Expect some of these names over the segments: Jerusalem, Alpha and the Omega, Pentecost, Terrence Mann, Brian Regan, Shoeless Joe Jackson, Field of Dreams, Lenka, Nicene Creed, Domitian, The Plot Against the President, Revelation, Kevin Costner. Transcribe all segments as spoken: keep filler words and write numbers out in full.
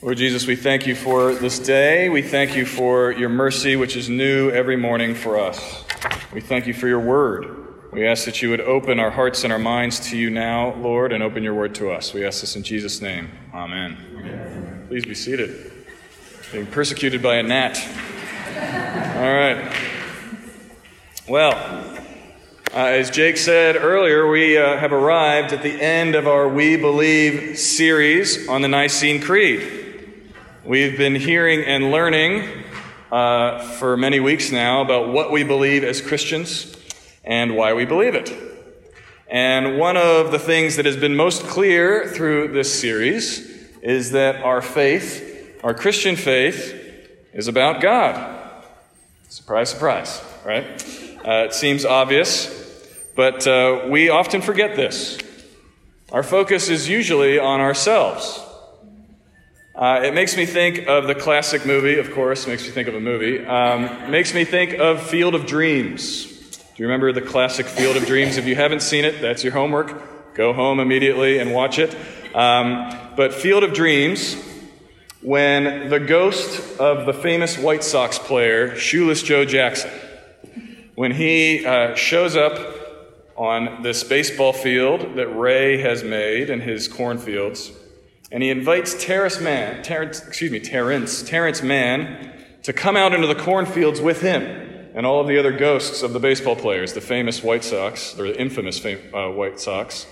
Lord Jesus, we thank you for this day. We thank you for your mercy, which is new every morning for us. We thank you for your word. We ask that you would open our hearts and our minds to you now, Lord, and open your word to us. We ask this in Jesus' name. Amen. Amen. Please be seated. Being persecuted by a gnat. All right. Well, Uh, as Jake said earlier, we uh, have arrived at the end of our We Believe series on the Nicene Creed. We've been hearing and learning uh, for many weeks now about what we believe as Christians and why we believe it. And one of the things that has been most clear through this series is that our faith, our Christian faith, is about God. Surprise, surprise, right? Uh, it seems obvious. But uh, we often forget this. Our focus is usually on ourselves. Uh, it makes me think of the classic movie, of course, makes me think of a movie. Um, makes me think of Field of Dreams. Do you remember the classic Field of Dreams? If you haven't seen it, that's your homework. Go home immediately and watch it. Um, but Field of Dreams, when the ghost of the famous White Sox player, Shoeless Joe Jackson, when he uh, shows up on this baseball field that Ray has made in his cornfields, and he invites Terrence Mann, Terrence, excuse me, Terrence, Terrence Mann to come out into the cornfields with him and all of the other ghosts of the baseball players, the famous White Sox, or the infamous fam- uh, White Sox,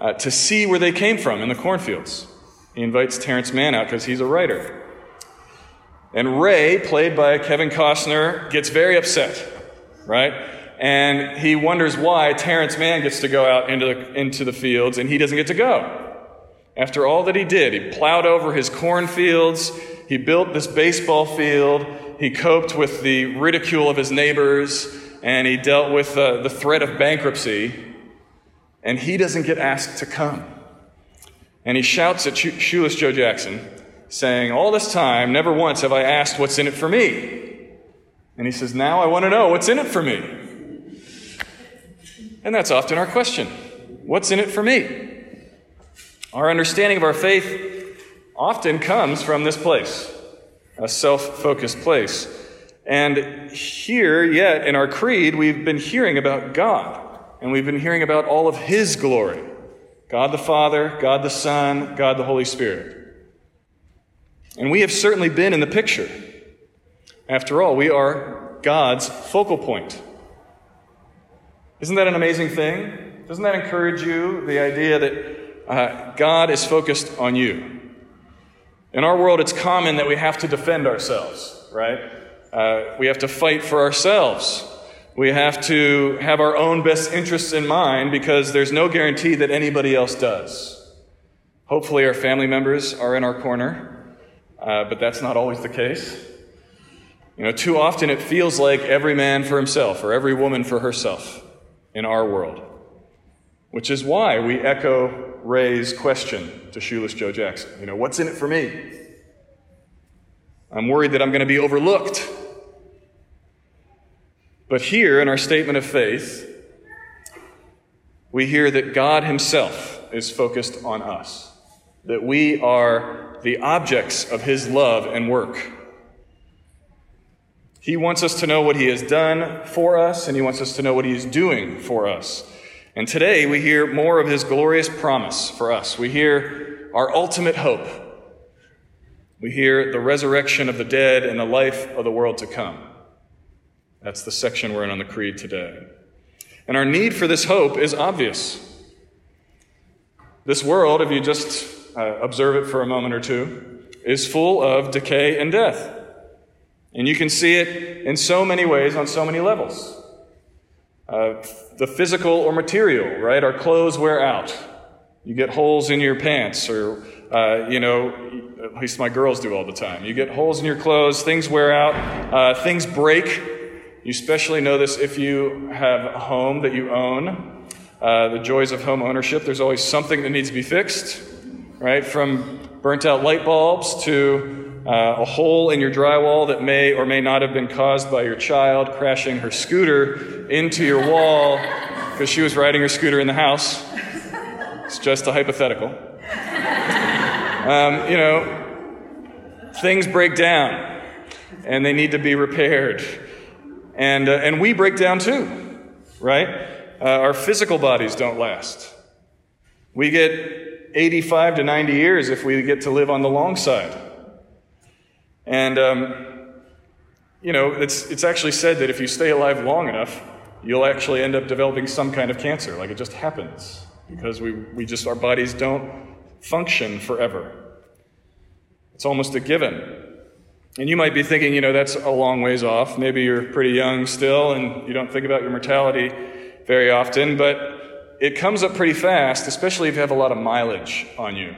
uh, to see where they came from in the cornfields. He invites Terrence Mann out because he's a writer. And Ray, played by Kevin Costner, gets very upset, right? And he wonders why Terrence Mann gets to go out into the, into the fields and he doesn't get to go. After all that he did, he plowed over his cornfields, he built this baseball field, he coped with the ridicule of his neighbors, and he dealt with uh, the threat of bankruptcy, and he doesn't get asked to come. And he shouts at Sh- Shoeless Joe Jackson, saying, "All this time, never once have I asked what's in it for me." And he says, "Now I want to know what's in it for me." And that's often our question. What's in it for me? Our understanding of our faith often comes from this place, a self-focused place. And here, yet, in our creed, we've been hearing about God. And we've been hearing about all of His glory. God the Father, God the Son, God the Holy Spirit. And we have certainly been in the picture. After all, we are God's focal point. Isn't that an amazing thing? Doesn't that encourage you, the idea that uh, God is focused on you? In our world, it's common that we have to defend ourselves, right? Uh, we have to fight for ourselves. We have to have our own best interests in mind because there's no guarantee that anybody else does. Hopefully, our family members are in our corner, uh, but that's not always the case. You know, too often it feels like every man for himself or every woman for herself in our world, which is why we echo Ray's question to Shoeless Joe Jackson. You know, what's in it for me? I'm worried that I'm going to be overlooked. But here in our statement of faith, we hear that God Himself is focused on us, that we are the objects of His love and work. He wants us to know what He has done for us, and He wants us to know what He is doing for us. And today we hear more of His glorious promise for us. We hear our ultimate hope. We hear the resurrection of the dead and the life of the world to come. That's the section we're in on the Creed today. And our need for this hope is obvious. This world, if you just uh, observe it for a moment or two, is full of decay and death. And you can see it in so many ways, on so many levels. Uh, the physical or material, right? Our clothes wear out. You get holes in your pants, or, uh, you know, at least my girls do all the time. You get holes in your clothes, things wear out, uh, things break. You especially know this if you have a home that you own. Uh, the joys of home ownership, there's always something that needs to be fixed, right? From burnt out light bulbs to Uh, a hole in your drywall that may or may not have been caused by your child crashing her scooter into your wall because she was riding her scooter in the house. It's just a hypothetical. Um, you know, Things break down and they need to be repaired. And uh, and we break down too, right? Uh, our physical bodies don't last. We get eighty-five to ninety years if we get to live on the long side. And, um, you know, it's it's actually said that if you stay alive long enough, you'll actually end up developing some kind of cancer. Like, it just happens because we, we just, our bodies don't function forever. It's almost a given. And you might be thinking, you know, that's a long ways off. Maybe you're pretty young still and you don't think about your mortality very often, but it comes up pretty fast, especially if you have a lot of mileage on you.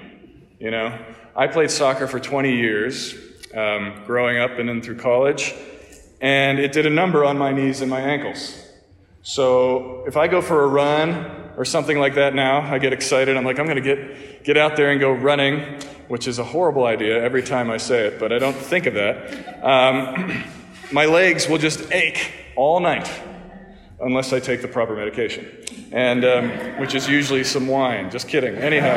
You know, I played soccer for twenty years um, growing up and then through college, and it did a number on my knees and my ankles. So if I go for a run or something like that now, I get excited. I'm like, I'm going to get get out there and go running, which is a horrible idea every time I say it, but I don't think of that. Um, my legs will just ache all night unless I take the proper medication, and um, which is usually some wine. Just kidding. Anyhow.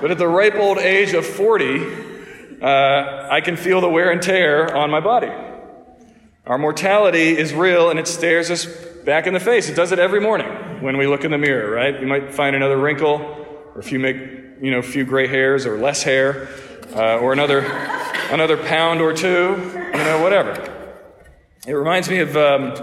But at the ripe old age of forty, uh, I can feel the wear and tear on my body. Our mortality is real, and it stares us back in the face. It does it every morning when we look in the mirror, right? You might find another wrinkle, or if you make you know, few gray hairs or less hair, uh, or another another pound or two, you know, whatever. It reminds me of um,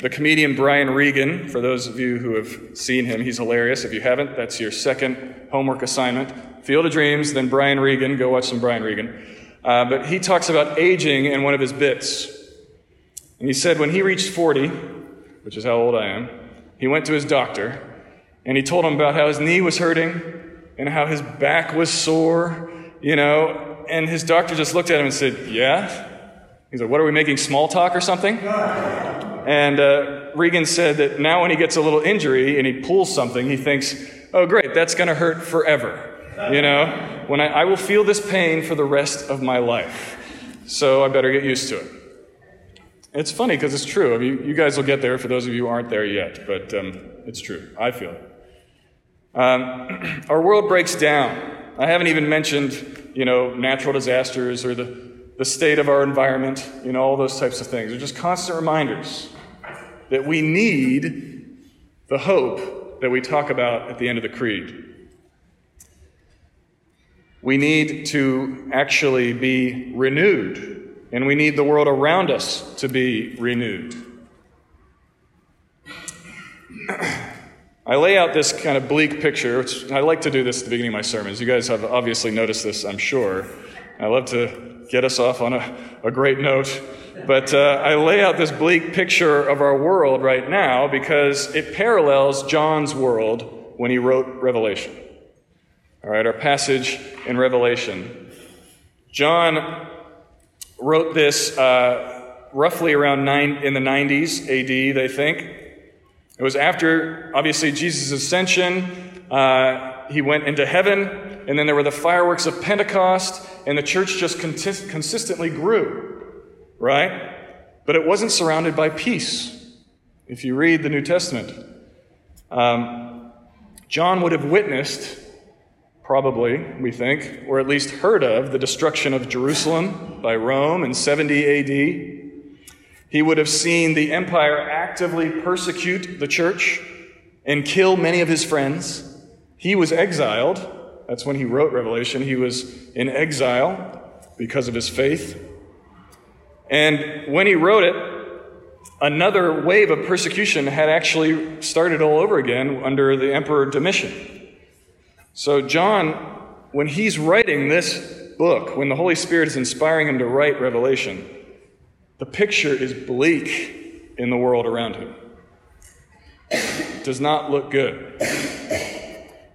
the comedian Brian Regan. For those of you who have seen him, he's hilarious. If you haven't, that's your second homework assignment. Field of Dreams, then Brian Regan. Go watch some Brian Regan. Uh, but he talks about aging in one of his bits. And he said when he reached forty, which is how old I am, he went to his doctor, and he told him about how his knee was hurting, and how his back was sore, you know, and his doctor just looked at him and said, yeah? He said, what, are we making small talk or something? And uh, Regan said that now when he gets a little injury and he pulls something, he thinks, oh, great, that's going to hurt forever, you know? When I, I will feel this pain for the rest of my life, so I better get used to it. It's funny because it's true. I mean, you guys will get there for those of you who aren't there yet, but um, it's true. I feel it. Um, our world breaks down. I haven't even mentioned, you know, natural disasters or the, the state of our environment, you know, all those types of things. They're just constant reminders that we need the hope that we talk about at the end of the creed. We need to actually be renewed, and we need the world around us to be renewed. I lay out this kind of bleak picture, which I like to do this at the beginning of my sermons. You guys have obviously noticed this, I'm sure. I love to get us off on a, a great note. But uh, I lay out this bleak picture of our world right now because it parallels John's world when he wrote Revelation. All right, our passage in Revelation. John wrote this uh, roughly around nine, in the nineties A D, they think. It was after, obviously, Jesus' ascension. Uh, he went into heaven, and then there were the fireworks of Pentecost, and the church just conti- consistently grew, right? But it wasn't surrounded by peace, if you read the New Testament. Um, John would have witnessed, probably, we think, or at least heard of, the destruction of Jerusalem by Rome in seventy A D, He would have seen the empire actively persecute the church and kill many of his friends. He was exiled. That's when he wrote Revelation. He was in exile because of his faith. And when he wrote it, another wave of persecution had actually started all over again under the Emperor Domitian. So John, when he's writing this book, when the Holy Spirit is inspiring him to write Revelation, the picture is bleak in the world around him. It does not look good.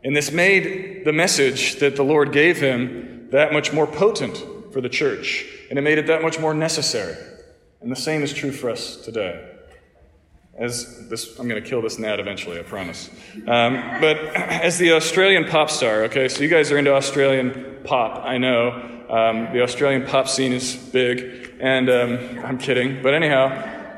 And this made the message that the Lord gave him that much more potent for the church, and it made it that much more necessary. And the same is true for us today. As this, I'm going to kill this gnat eventually, I promise. Um, but as the Australian pop star, okay, so you guys are into Australian pop, I know. Um, the Australian pop scene is big, and um, I'm kidding. But anyhow,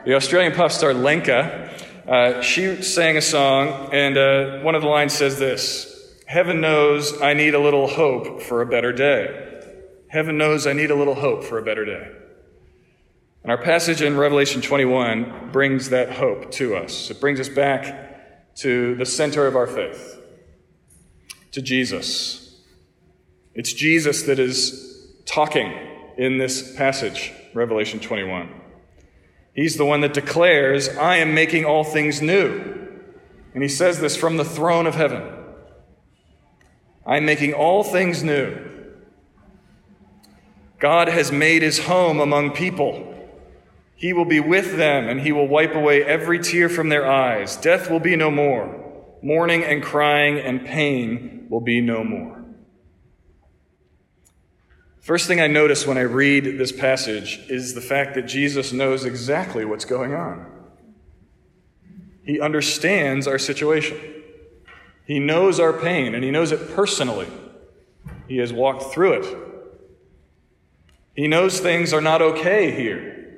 the Australian pop star Lenka, uh, she sang a song, and uh, one of the lines says this: "Heaven knows I need a little hope for a better day. Heaven knows I need a little hope for a better day. And our passage in Revelation twenty-one brings that hope to us. It brings us back to the center of our faith, to Jesus. It's Jesus that is talking in this passage, Revelation twenty-one. He's the one that declares, I am making all things new. And he says this from the throne of heaven. I'm making all things new. God has made his home among people. He will be with them, and he will wipe away every tear from their eyes. Death will be no more. Mourning and crying and pain will be no more. First thing I notice when I read this passage is the fact that Jesus knows exactly what's going on. He understands our situation. He knows our pain, and he knows it personally. He has walked through it. He knows things are not okay here.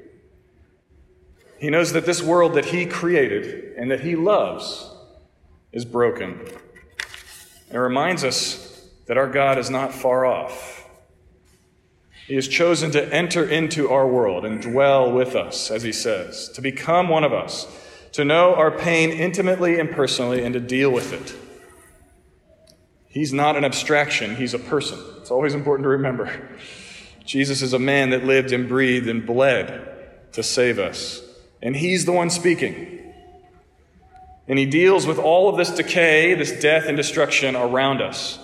He knows that this world that he created and that he loves is broken. It reminds us that our God is not far off. He has chosen to enter into our world and dwell with us, as he says, to become one of us, to know our pain intimately and personally, and to deal with it. He's not an abstraction, he's a person. It's always important to remember. Jesus is a man that lived and breathed and bled to save us. And he's the one speaking. And he deals with all of this decay, this death and destruction around us.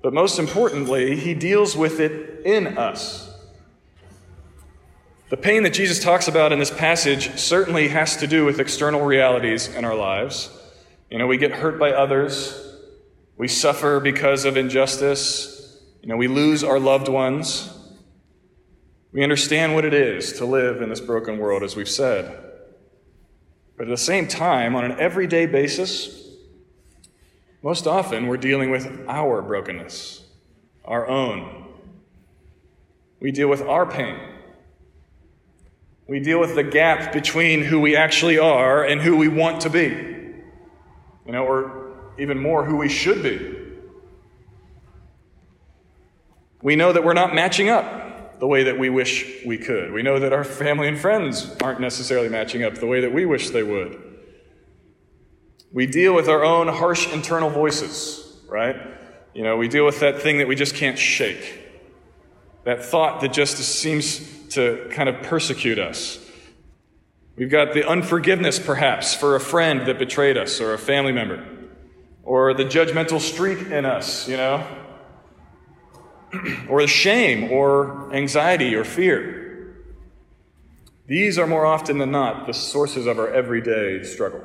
But most importantly, he deals with it in us. The pain that Jesus talks about in this passage certainly has to do with external realities in our lives. You know, we get hurt by others. We suffer because of injustice. You know, we lose our loved ones. We understand what it is to live in this broken world, as we've said. But at the same time, on an everyday basis, most often we're dealing with our brokenness, our own. We deal with our pain. We deal with the gap between who we actually are and who we want to be, you know, or even more, who we should be. We know that we're not matching up the way that we wish we could. We know that our family and friends aren't necessarily matching up the way that we wish they would. We deal with our own harsh internal voices, right? You know, we deal with that thing that we just can't shake. That thought that just seems to kind of persecute us. We've got the unforgiveness, perhaps, for a friend that betrayed us or a family member. Or the judgmental streak in us, you know? Or the shame or anxiety or fear. These are more often than not the sources of our everyday struggle.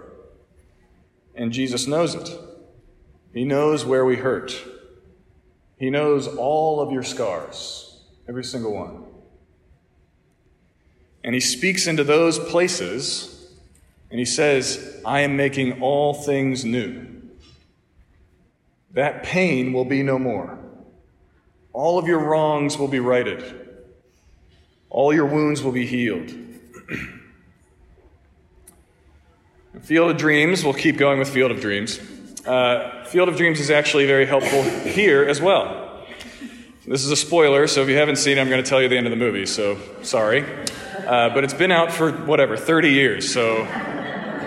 And Jesus knows it. He knows where we hurt. He knows all of your scars, every single one. And he speaks into those places, and he says, I am making all things new. That pain will be no more. All of your wrongs will be righted. All your wounds will be healed. Field of Dreams, we'll keep going with Field of Dreams. Uh, Field of Dreams is actually very helpful here as well. This is a spoiler, so if you haven't seen it, I'm going to tell you the end of the movie, so sorry. Uh, but it's been out for, whatever, thirty years, so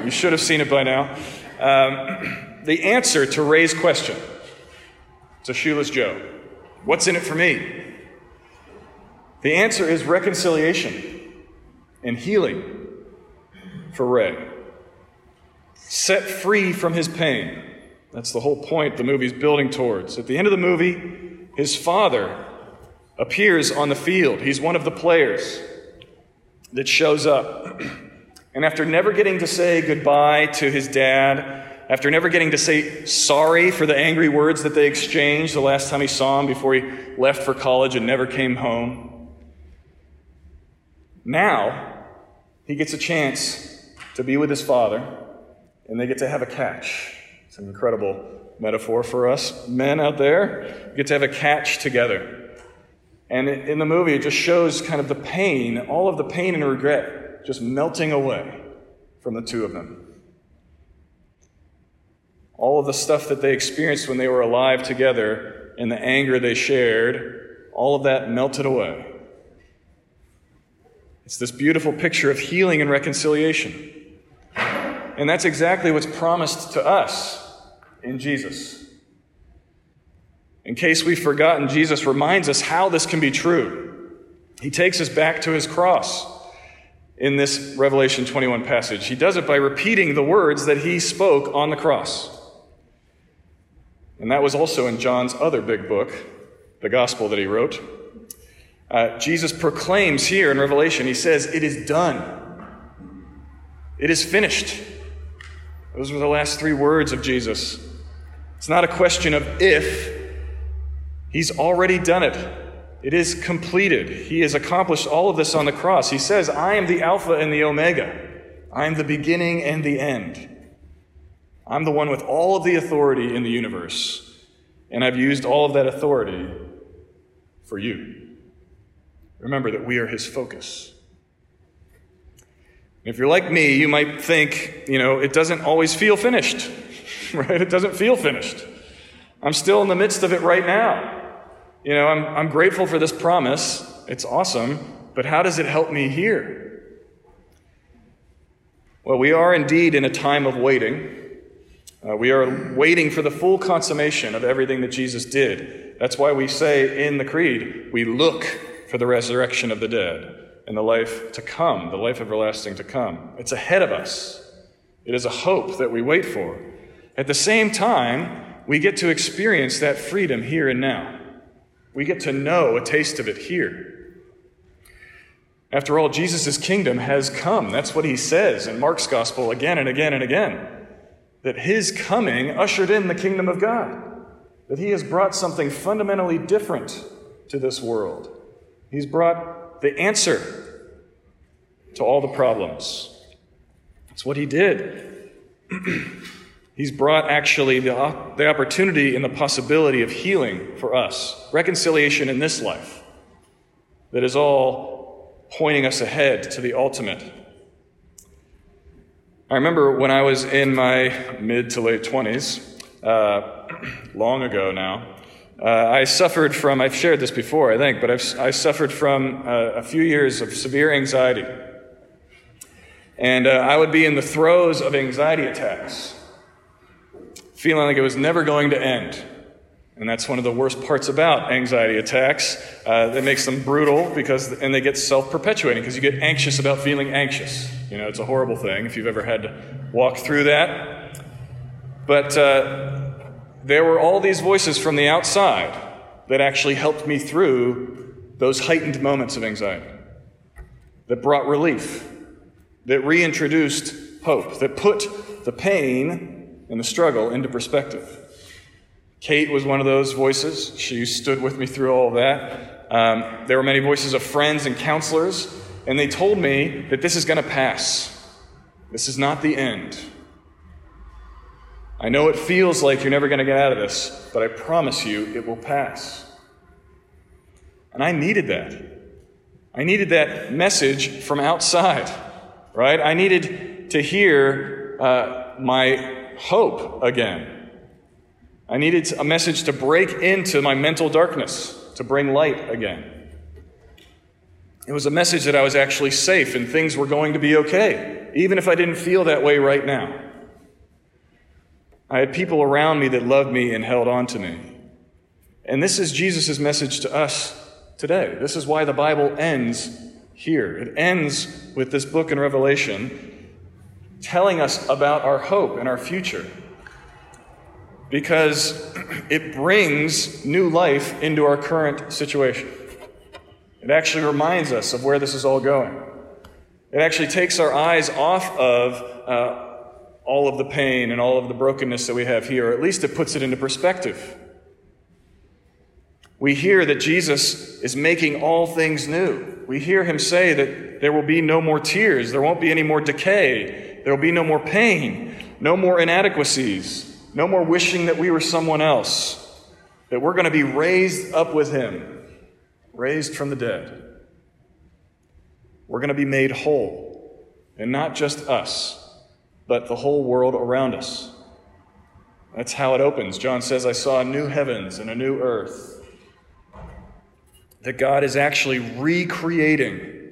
you should have seen it by now. Um, the answer to Ray's question, to Shoeless Joe. What's in it for me? The answer is reconciliation and healing for Ray. Set free from his pain. That's the whole point the movie's building towards. At the end of the movie, his father appears on the field. He's one of the players that shows up. And after never getting to say goodbye to his dad, after never getting to say sorry for the angry words that they exchanged the last time he saw him before he left for college and never came home, now he gets a chance to be with his father, and they get to have a catch. It's an incredible metaphor for us men out there. You get to have a catch together. And in the movie, it just shows kind of the pain, all of the pain and regret just melting away from the two of them. All of the stuff that they experienced when they were alive together and the anger they shared all of that melted away. It's this beautiful picture of healing and reconciliation. And that's exactly what's promised to us in Jesus. In case we've forgotten, Jesus reminds us how this can be true. He takes us back to his cross in this Revelation twenty-one passage. He does it by repeating the words that he spoke on the cross. And that was also in John's other big book, the gospel that he wrote. Uh, Jesus proclaims here in Revelation, he says, "It is done. It is finished." Those were the last three words of Jesus. It's not a question of if. He's already done it. It is completed. He has accomplished all of this on the cross. He says, "I am the Alpha and the Omega. I am the beginning and the end. I'm the one with all of the authority in the universe, and I've used all of that authority for you." Remember that we are his focus. And if you're like me, you might think, you know, it doesn't always feel finished, right? It doesn't feel finished. I'm still in the midst of it right now. You know, I'm, I'm grateful for this promise. It's awesome. But how does it help me here? Well, we are indeed in a time of waiting. Uh, we are waiting for the full consummation of everything that Jesus did. That's why we say in the Creed, we look for the resurrection of the dead and the life to come, the life everlasting to come. It's ahead of us. It is a hope that we wait for. At the same time, we get to experience that freedom here and now. We get to know a taste of it here. After all, Jesus' kingdom has come. That's what he says in Mark's gospel again and again and again, that his coming ushered in the kingdom of God, that he has brought something fundamentally different to this world. He's brought the answer to all the problems. That's what he did. He's brought actually the, op- the opportunity and the possibility of healing for us, reconciliation in this life that is all pointing us ahead to the ultimate. I remember when I was in my mid to late twenties, uh, long ago now, uh, I suffered from, I've shared this before, I think, but I've, I suffered from uh, a few years of severe anxiety. And uh, I would be in the throes of anxiety attacks, feeling like it was never going to end. And that's one of the worst parts about anxiety attacks. Uh, that makes them brutal because, and they get self-perpetuating because you get anxious about feeling anxious. You know, it's a horrible thing if you've ever had to walk through that. But uh, there were all these voices from the outside that actually helped me through those heightened moments of anxiety, that brought relief, that reintroduced hope, that put the pain and the struggle into perspective. Kate was one of those voices. She stood with me through all of that. Um, there were many voices of friends and counselors, and they told me that this is going to pass. This is not the end. I know it feels like you're never going to get out of this, but I promise you it will pass. And I needed that. I needed that message from outside, right? I needed to hear uh, my hope again. I needed a message to break into my mental darkness, to bring light again. It was a message that I was actually safe and things were going to be okay, even if I didn't feel that way right now. I had people around me that loved me and held on to me. And this is Jesus' message to us today. This is why the Bible ends here. It ends with this book in Revelation telling us about our hope and our future, because it brings new life into our current situation. It actually reminds us of where this is all going. It actually takes our eyes off of uh, all of the pain and all of the brokenness that we have here, or at least it puts it into perspective. We hear that Jesus is making all things new. We hear him say that there will be no more tears, there won't be any more decay, there will be no more pain, no more inadequacies, no more wishing that we were someone else, that we're going to be raised up with him, raised from the dead. We're going to be made whole, and not just us, but the whole world around us. That's how it opens. John says, "I saw new heavens and a new earth." that God is actually recreating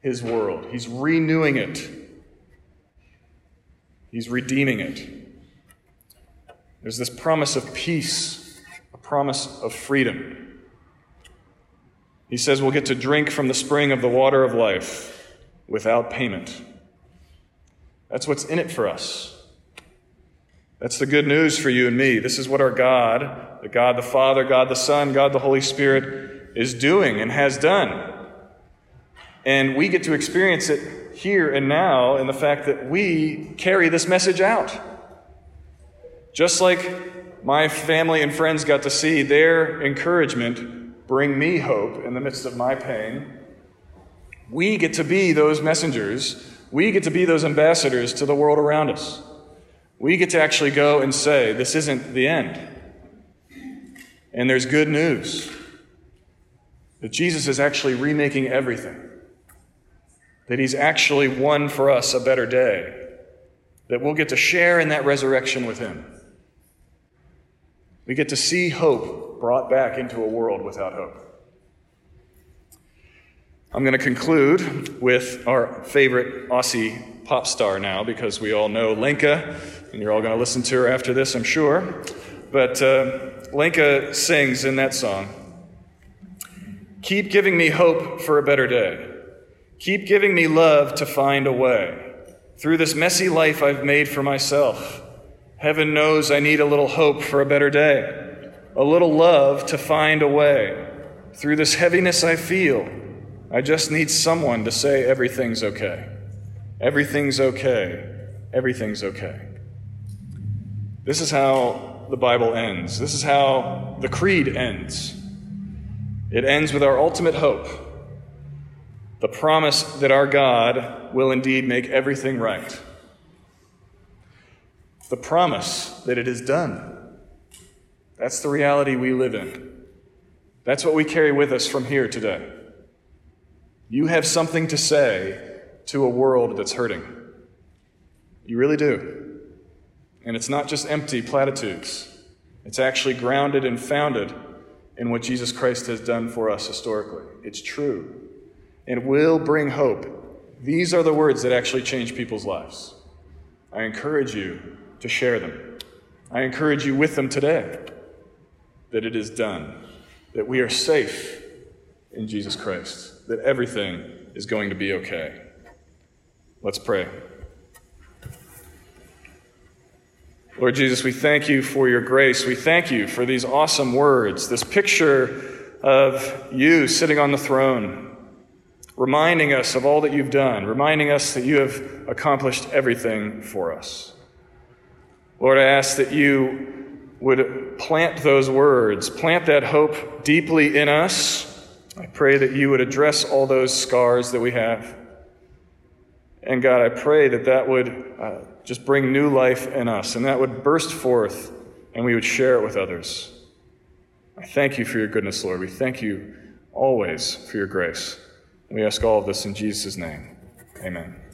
his world. He's renewing it. He's redeeming it. There's this promise of peace, a promise of freedom. He says we'll get to drink from the spring of the water of life without payment. That's what's in it for us. That's the good news for you and me. This is what our God, the God the Father, God the Son, God the Holy Spirit, is doing and has done. And we get to experience it here and now in the fact that we carry this message out. Just like my family and friends got to see their encouragement bring me hope in the midst of my pain, we get to be those messengers. We get to be those ambassadors to the world around us. We get to actually go and say, this isn't the end. And there's good news that Jesus is actually remaking everything. That he's actually won for us a better day. That we'll get to share in that resurrection with him. We get to see hope brought back into a world without hope. I'm going to conclude with our favorite Aussie pop star now, because we all know Lenka, and you're all going to listen to her after this, I'm sure. But uh, Lenka sings in that song, "Keep giving me hope for a better day. Keep giving me love to find a way. Through this messy life I've made for myself, heaven knows I need a little hope for a better day, a little love to find a way. Through this heaviness I feel, I just need someone to say everything's okay. Everything's okay. Everything's okay." This is how the Bible ends. This is how the Creed ends. It ends with our ultimate hope, the promise that our God will indeed make everything right. The promise that it is done. That's the reality we live in. That's what we carry with us from here today. You have something to say to a world that's hurting. You really do. And it's not just empty platitudes. It's actually grounded and founded in what Jesus Christ has done for us historically. It's true. It will bring hope. These are the words that actually change people's lives. I encourage you to share them. I encourage you with them today, that it is done, that we are safe in Jesus Christ, that everything is going to be okay. Let's pray. Lord Jesus, we thank you for your grace. We thank you for these awesome words, this picture of you sitting on the throne, reminding us of all that you've done, reminding us that you have accomplished everything for us. Lord, I ask that you would plant those words, plant that hope deeply in us. I pray that you would address all those scars that we have. And God, I pray that that would uh, just bring new life in us, and that would burst forth, and we would share it with others. I thank you for your goodness, Lord. We thank you always for your grace. We ask all of this in Jesus' name. Amen.